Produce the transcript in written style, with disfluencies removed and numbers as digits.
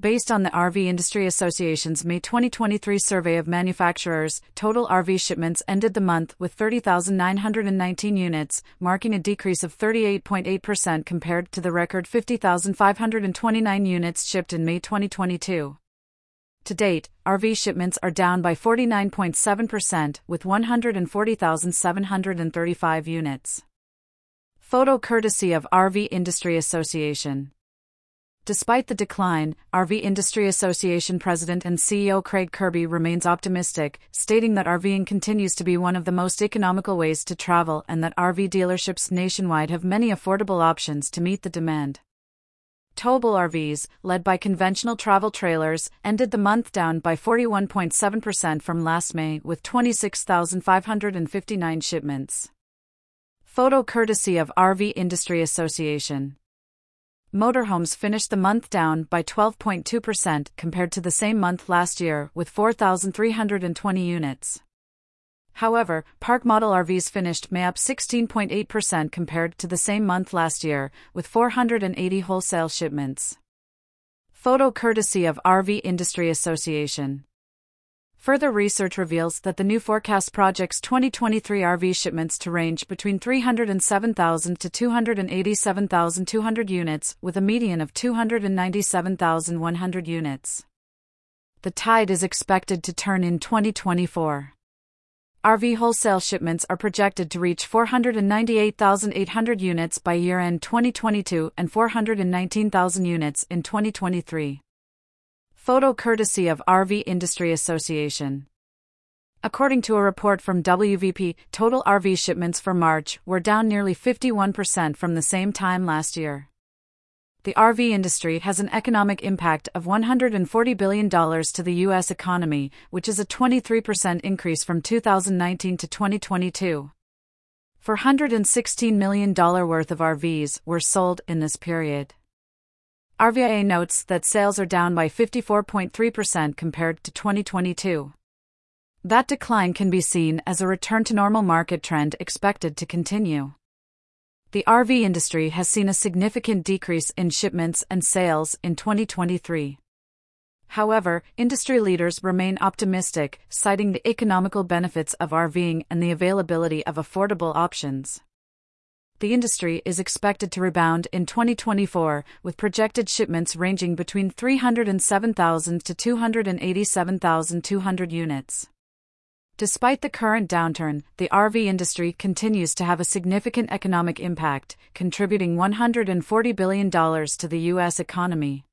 Based on the RV Industry Association's May 2023 survey of manufacturers, total RV shipments ended the month with 30,919 units, marking a decrease of 38.8% compared to the record 50,529 units shipped in May 2022. To date, RV shipments are down by 49.7%, with 140,735 units. Photo courtesy of RV Industry Association. Despite the decline, RV Industry Association President and CEO Craig Kirby remains optimistic, stating that RVing continues to be one of the most economical ways to travel and that RV dealerships nationwide have many affordable options to meet the demand. Towable RVs, led by conventional travel trailers, ended the month down by 41.7% from last May with 26,559 shipments. Photo courtesy of RV Industry Association. Motorhomes finished the month down by 12.2% compared to the same month last year with 4,320 units. However, park model RVs finished May up 16.8% compared to the same month last year with 480 wholesale shipments. Photo courtesy of RV Industry Association. Further research reveals that the new forecast projects 2023 RV shipments to range between 307,000 to 287,200 units, with a median of 297,100 units. The tide is expected to turn in 2024. RV wholesale shipments are projected to reach 498,800 units by year-end 2022 and 419,000 units in 2023. Photo courtesy of RV Industry Association. According to a report from WVP, total RV shipments for March were down nearly 51% from the same time last year. The RV industry has an economic impact of $140 billion to the U.S. economy, which is a 23% increase from 2019 to 2022. $416 million worth of RVs were sold in this period. RVIA notes that sales are down by 54.3% compared to 2022. That decline can be seen as a return to normal market trend expected to continue. The RV industry has seen a significant decrease in shipments and sales in 2023. However, industry leaders remain optimistic, citing the economical benefits of RVing and the availability of affordable options. The industry is expected to rebound in 2024, with projected shipments ranging between 307,000 to 287,200 units. Despite the current downturn, the RV industry continues to have a significant economic impact, contributing $140 billion to the U.S. economy.